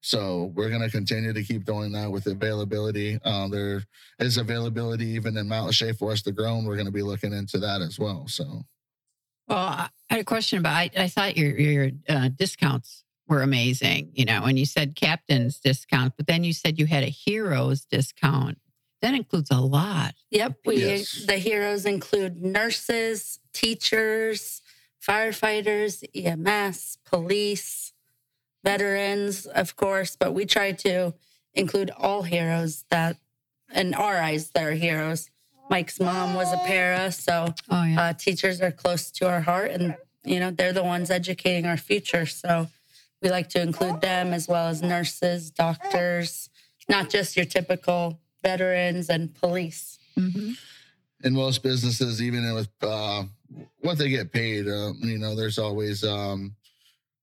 So we're going to continue to keep doing that with availability. Uh, there is availability even in Matlacha for us to grow, and we're going to be looking into that as well. So, well, I had a question about, I, I thought your your uh, discounts were amazing, you know, and you said captain's discount, but then you said you had a hero's discount. That includes a lot. Yep. we yes. The heroes include nurses, teachers, firefighters, E M S, police, veterans, of course, but we try to include all heroes that, in our eyes, they're heroes. Mike's mom was a para, so oh, yeah. uh, teachers are close to our heart, and you know they're the ones educating our future. So we like to include them as well as nurses, doctors, not just your typical veterans and police. Mm-hmm. In most businesses, even with uh, what they get paid, uh, you know, there's always. Um,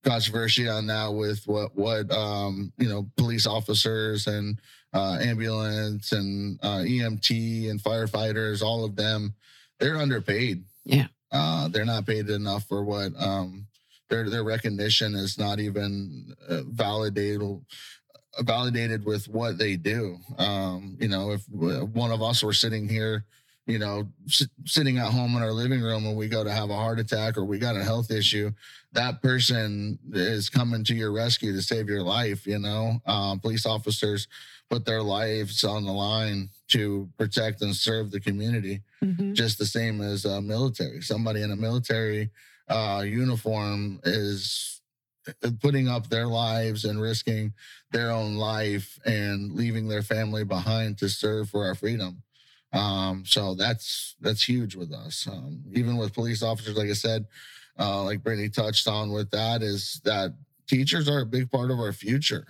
controversy on that with what what um you know police officers and uh ambulance and uh E M T and firefighters, all of them, they're underpaid. Yeah. Uh they're not paid enough for what um their their recognition is not even uh, validated validated with what they do. Um you know, if one of us were sitting here, you know, sitting at home in our living room when we go to have a heart attack or we got a health issue, that person is coming to your rescue to save your life. You know, um, police officers put their lives on the line to protect and serve the community, mm-hmm. just the same as uh, military. Somebody in a military uh, uniform is putting up their lives and risking their own life and leaving their family behind to serve for our freedom. Um, so that's, that's huge with us. Um, even with police officers, like I said, uh, like Brittany touched on with that, is that teachers are a big part of our future.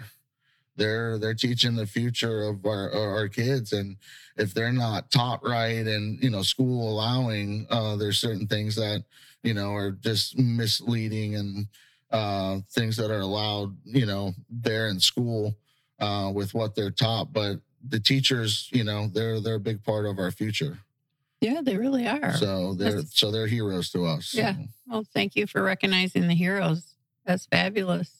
They're, they're teaching the future of our, our kids. And if they're not taught right and, you know, school allowing, uh, there's certain things that, you know, are just misleading and, uh, things that are allowed, you know, there in school, uh, with what they're taught. But the teachers, you know, they're, they're a big part of our future. Yeah, they really are. So they're, That's, so they're heroes to us. Yeah. So. Well, thank you for recognizing the heroes. That's fabulous.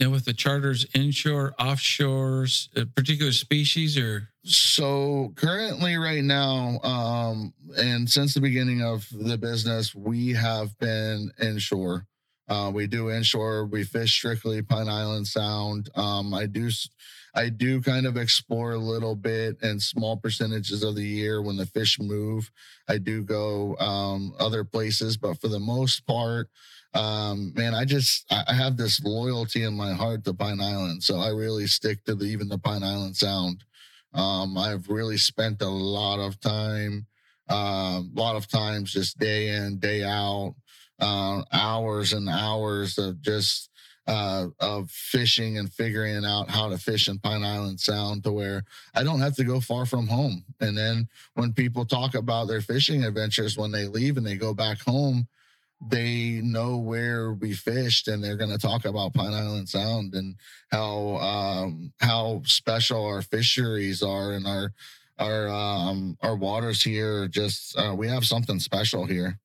Now, with the charters, inshore, offshores, a particular species or? So currently right now, um, and since the beginning of the business, we have been inshore. Uh, we do inshore. We fish strictly Pine Island Sound. Um, I do I do kind of explore a little bit in small percentages of the year when the fish move. I do go um, other places, but for the most part, um man i just i have this loyalty in my heart to Pine Island, so I really stick to the, even the Pine Island Sound. um I've really spent a lot of time uh, a lot of times just day in, day out, uh, hours and hours of just uh of fishing and figuring out how to fish in Pine Island Sound, to where I don't have to go far from home. And then when people talk about their fishing adventures when they leave and they go back home, they know where we fished, and they're going to talk about Pine Island Sound and how um, how special our fisheries are, and our our um, our waters here. Just uh, we have something special here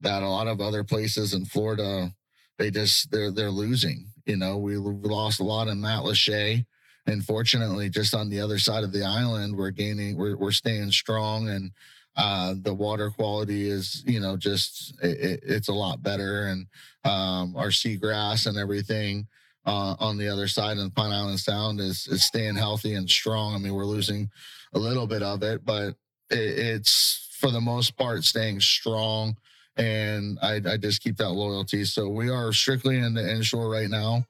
that a lot of other places in Florida, they just they're they're losing. You know, we lost a lot in Matlacha, and fortunately, just on the other side of the island, we're gaining, we're we're staying strong. And Uh, the water quality is, you know, just, it, it's a lot better. And um, our seagrass and everything uh, on the other side of the Pine Island Sound is, is staying healthy and strong. I mean, we're losing a little bit of it, but it, it's, for the most part, staying strong. And I, I just keep that loyalty. So we are strictly in the inshore right now.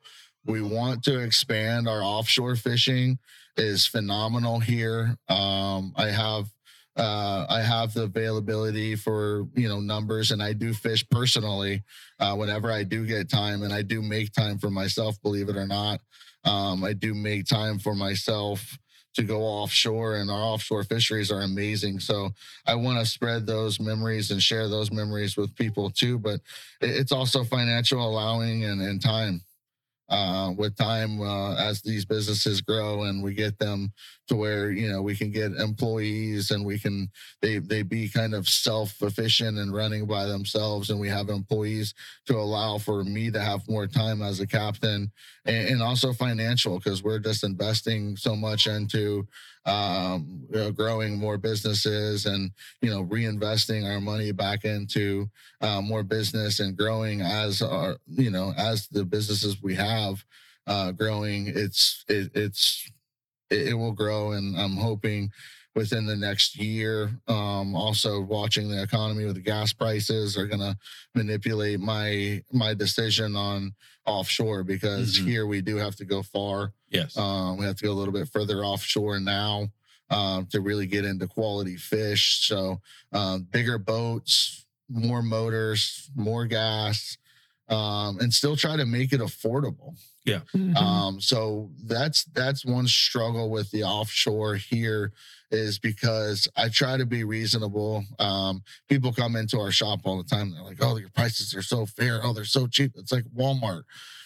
We want to expand. Our offshore fishing is phenomenal here. Um, I have Uh, I have the availability for, you know, numbers, and I do fish personally uh, whenever I do get time, and I do make time for myself, believe it or not. Um, I do make time for myself to go offshore, and our offshore fisheries are amazing. So I want to spread those memories and share those memories with people too, but it's also financial allowing and, and time. Uh, with time, uh, as these businesses grow and we get them to where, you know, we can get employees and we can, they, they be kind of self-efficient and running by themselves. And we have employees to allow for me to have more time as a captain, and, and also financial, because we're just investing so much into um, you know, growing more businesses and, you know, reinvesting our money back into uh, more business and growing as our, you know, as the businesses we have. Have, uh, growing, it's it, it's it, it will grow, and I'm hoping within the next year. Um, also, watching the economy with the gas prices are going to manipulate my my decision on offshore, because mm-hmm. here we do have to go far. Yes, um, we have to go a little bit further offshore now uh, to really get into quality fish. So, uh, bigger boats, more motors, more gas. Um, and still try to make it affordable. Yeah. Mm-hmm. Um, so that's, that's one struggle with the offshore here, is because I try to be reasonable. Um, people come into our shop all the time. They're like, oh, your prices are so fair. Oh, they're so cheap. It's like Walmart,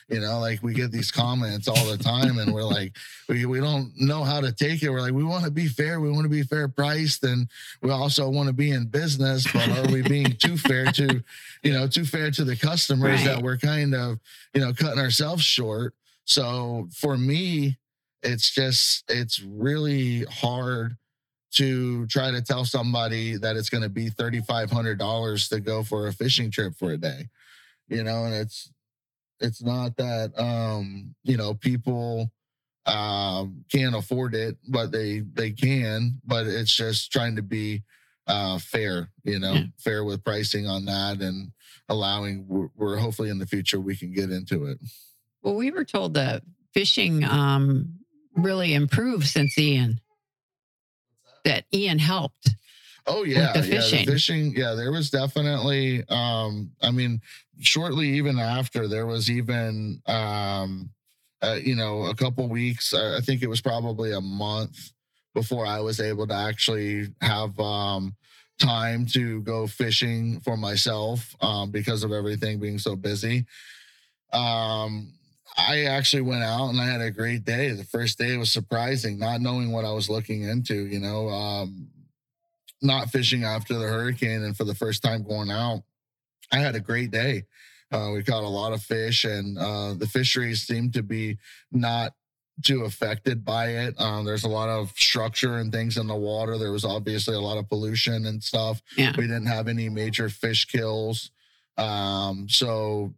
you know, like we get these comments all the time, and we're like, we, we don't know how to take it. We're like, we want to be fair. We want to be fair priced. And we also want to be in business, but are we being too fair to, you know, too fair to the customers right. that we're kind of, you know, cutting ourselves short. So for me, it's just, it's really hard to try to tell somebody that it's going to be thirty-five hundred dollars to go for a fishing trip for a day, you know, and it's, it's not that, um, you know, people uh, can't afford it, but they, they can, but it's just trying to be uh, fair, you know, yeah. fair with pricing on that, and allowing, we're, we're hopefully in the future we can get into it. Well, we were told that fishing um, really improved since Ian, that Ian helped. Oh yeah, the fishing. Yeah, the fishing. Yeah, there was definitely. Um, I mean, shortly even after there was even, um, uh, you know, a couple weeks. I think it was probably a month before I was able to actually have um, time to go fishing for myself um, because of everything being so busy. Um, I actually went out and I had a great day. The first day was surprising, not knowing what I was looking into, you know, um, not fishing after the hurricane. And for the first time going out, I had a great day. Uh, we caught a lot of fish, and uh, the fisheries seemed to be not too affected by it. Um, there's a lot of structure and things in the water. There was obviously a lot of pollution and stuff. Yeah. We didn't have any major fish kills. Um, so,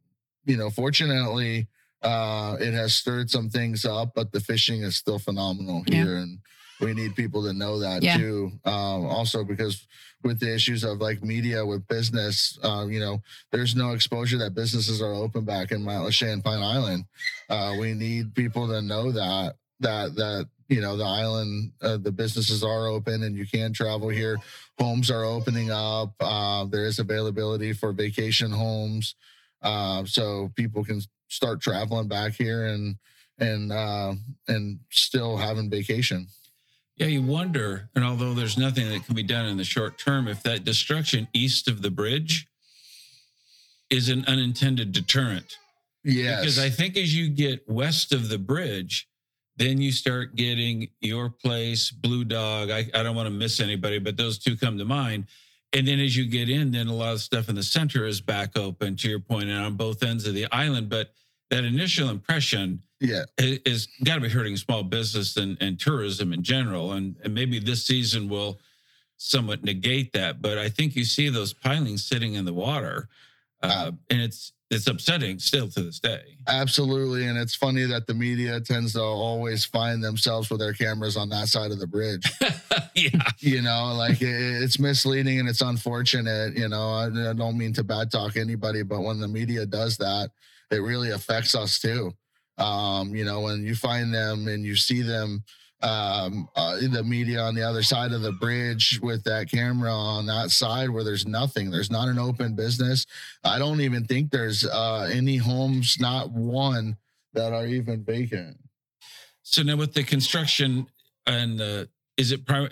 you know, fortunately, uh, it has stirred some things up, but the fishing is still phenomenal here. Yeah. And we need people to know that yeah. too. Um, also because with the issues of like media with business, uh, you know, there's no exposure that businesses are open back in Matlacha and Pine Island. Uh, we need people to know that, that, that, you know, the island, uh, the businesses are open and you can travel here. Homes are opening up. Uh, there is availability for vacation homes. Uh, so people can start traveling back here and, and, uh, and still having vacation. Yeah, you wonder, and although there's nothing that can be done in the short term, if that destruction east of the bridge is an unintended deterrent. Yes. Because I think as you get west of the bridge, then you start getting Your Place, Blue Dog. I, I don't want to miss anybody, but those two come to mind. And then as you get in, then a lot of stuff in the center is back open, to your point, and on both ends of the island. But that initial impression yeah. is, is got to be hurting small business and, and tourism in general. And, and maybe this season will somewhat negate that. But I think you see those pilings sitting in the water, uh, uh, and it's it's upsetting still to this day. Absolutely. And it's funny that the media tends to always find themselves with their cameras on that side of the bridge. Yeah. You know, like it, it's misleading and it's unfortunate. You know, I, I don't mean to bad talk anybody, but when the media does that, it really affects us too. Um, you know, when you find them and you see them um, uh, in the media on the other side of the bridge with that camera on that side where there's nothing, there's not an open business. I don't even think there's uh, any homes, not one, that are even vacant. So now with the construction and the, is it prim-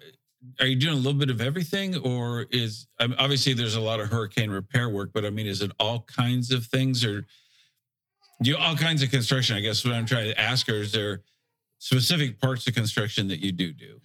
are you doing a little bit of everything, or is, I mean, obviously there's a lot of hurricane repair work, but I mean, is it all kinds of things, or do all kinds of construction? I guess what I'm trying to ask, or is there specific parts of construction that you do do?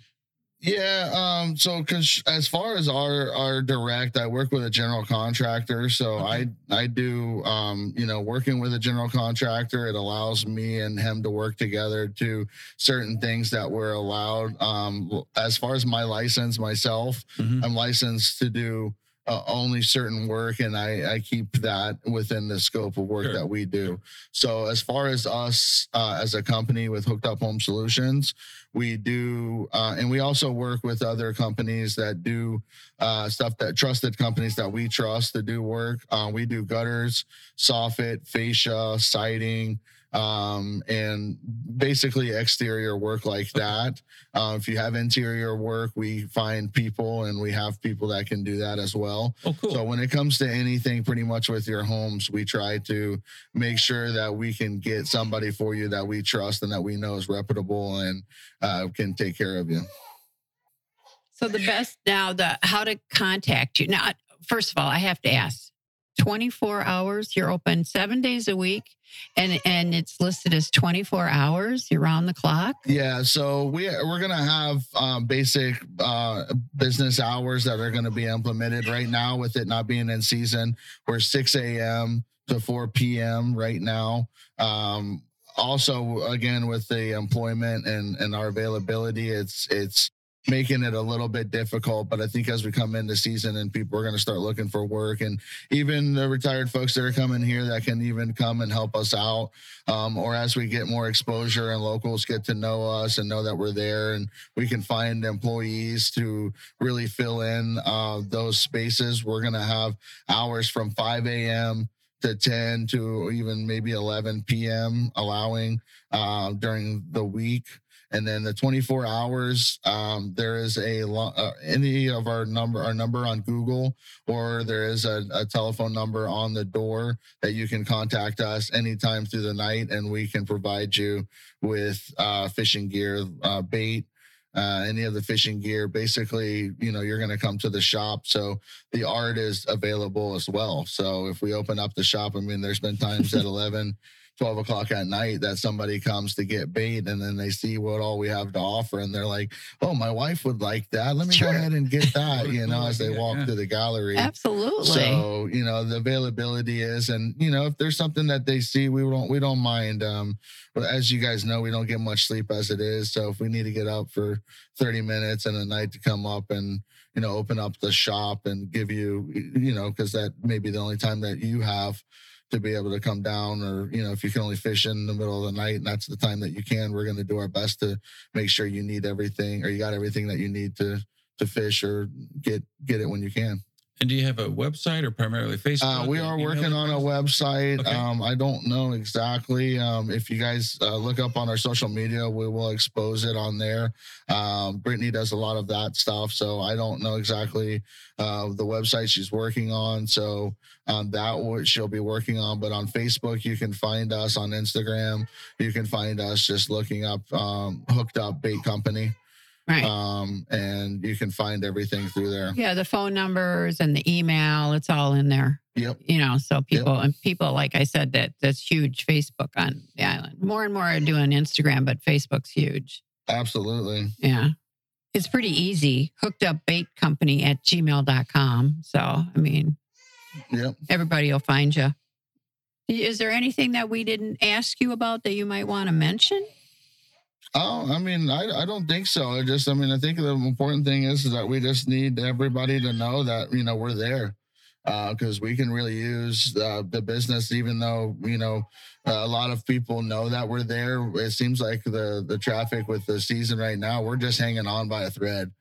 Yeah. Um, so cons- as far as our, our direct, I work with a general contractor. So okay. I, I do, um, you know, working with a general contractor, it allows me and him to work together to certain things that were allowed. Um, as far as my license myself, mm-hmm. I'm licensed to do Uh, only certain work, and I, I keep that within the scope of work sure. that we do. So as far as us uh, as a company with Hooked Up Home Solutions, we do, uh, and we also work with other companies that do uh, stuff that trusted companies that we trust to do work. Uh, we do gutters, soffit, fascia, siding, um, and basically exterior work like that. Uh, if you have interior work, we find people and we have people that can do that as well. Oh, cool. So when it comes to anything pretty much with your homes, we try to make sure that we can get somebody for you that we trust and that we know is reputable and uh, can take care of you. So the best now, the how to contact you. Now, first of all, I have to ask, twenty-four hours, you're open seven days a week, and and it's listed as twenty-four hours, you're on the clock. Yeah, so we, we're going to have um, basic uh, business hours that are going to be implemented right now with it not being in season. We're six a.m. to four p.m. right now. Um, also, again, with the employment and, and our availability, it's it's making it a little bit difficult, but I think as we come into season and people are going to start looking for work, and even the retired folks that are coming here that can even come and help us out, um, or as we get more exposure and locals get to know us and know that we're there and we can find employees to really fill in uh, those spaces, we're going to have hours from five a.m. to ten to even maybe eleven p.m. allowing uh, during the week. And then the twenty-four hours, um, there is a uh, any of our number, our number on Google, or there is a, a telephone number on the door that you can contact us anytime through the night, and we can provide you with uh, fishing gear, uh, bait, uh, any of the fishing gear. Basically, you know, you're going to come to the shop, so the art is available as well. So if we open up the shop, I mean, there's been times at eleven, twelve o'clock at night that somebody comes to get bait, and then they see what all we have to offer, and they're like, oh, my wife would like that. Let me sure. go ahead and get that, you know, as they yeah, walk yeah. through the gallery. Absolutely. So, you know, the availability is, and, you know, if there's something that they see, we don't, we don't mind. Um, but as you guys know, we don't get much sleep as it is. So if we need to get up for thirty minutes and a night to come up and, you know, open up the shop and give you, you know, because that may be the only time that you have to be able to come down, or, you know, if you can only fish in the middle of the night and that's the time that you can, we're going to do our best to make sure you need everything, or you got everything that you need to, to fish or get, get it when you can. And do you have a website or primarily Facebook? Uh, we are working on a website. Okay. Um, I don't know exactly. Um, if you guys uh, look up on our social media, we will expose it on there. Um, Brittany does a lot of that stuff, so I don't know exactly uh, the website she's working on. So um, that what she'll be working on. But on Facebook, you can find us. On Instagram, you can find us just looking up um, Hooked Up Bait Company. Right. Um, and you can find everything through there. Yeah, the phone numbers and the email, it's all in there. Yep. You know, so people yep. and people, like I said, that that's huge, Facebook on the island. More and more are doing Instagram, but Facebook's huge. Absolutely. Yeah. It's pretty easy. Hooked Up Bait Company at gmail dot com. So, I mean, yep. everybody will find you. Is there anything that we didn't ask you about that you might want to mention? Oh, I mean, I, I don't think so. I just, I mean, I think the important thing is, is that we just need everybody to know that, you know, we're there, because uh, we can really use uh, the business, even though, you know, uh, a lot of people know that we're there. It seems like the, the traffic with the season right now, we're just hanging on by a thread.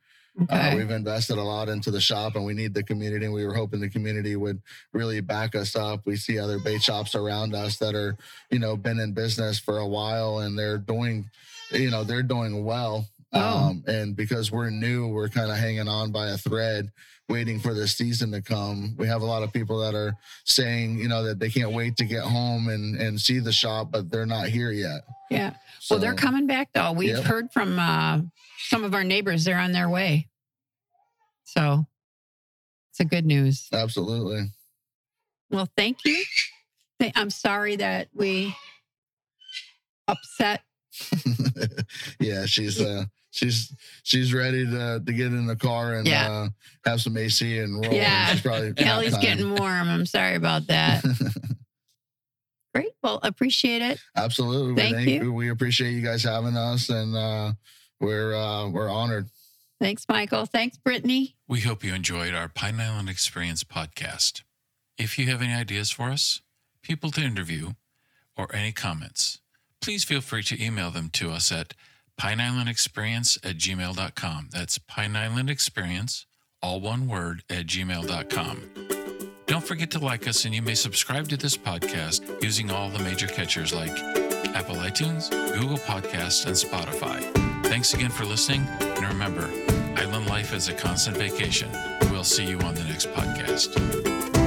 Okay. Uh, we've invested a lot into the shop, and we need the community. We were hoping the community would really back us up. We see other bait shops around us that are, you know, been in business for a while, and they're doing, you know, they're doing well. Oh. Um, and because we're new, we're kind of hanging on by a thread, waiting for the season to come. We have a lot of people that are saying, you know, that they can't wait to get home and, and see the shop, but they're not here yet. Yeah. So, well, they're coming back, though. We've yeah. heard from uh, some of our neighbors. They're on their way. So it's a good news. Absolutely. Well, thank you. I'm sorry that we upset. yeah, she's uh, she's she's ready to to get in the car and yeah. uh, have some A C and roll. Yeah, she's probably Kelly's getting warm. I'm sorry about that. Great. Well, appreciate it. Absolutely. Thank, Thank you. We appreciate you guys having us, and uh, we're uh, we're honored. Thanks, Michael. Thanks, Brittany. We hope you enjoyed our Pine Island Experience podcast. If you have any ideas for us, people to interview, or any comments, please feel free to email them to us at pineislandexperience at gmail dot com. That's pineislandexperience, all one word, at gmail dot com. Don't forget to like us, and you may subscribe to this podcast using all the major catchers like Apple iTunes, Google Podcasts, and Spotify. Thanks again for listening, and remember, island life is a constant vacation. We'll see you on the next podcast.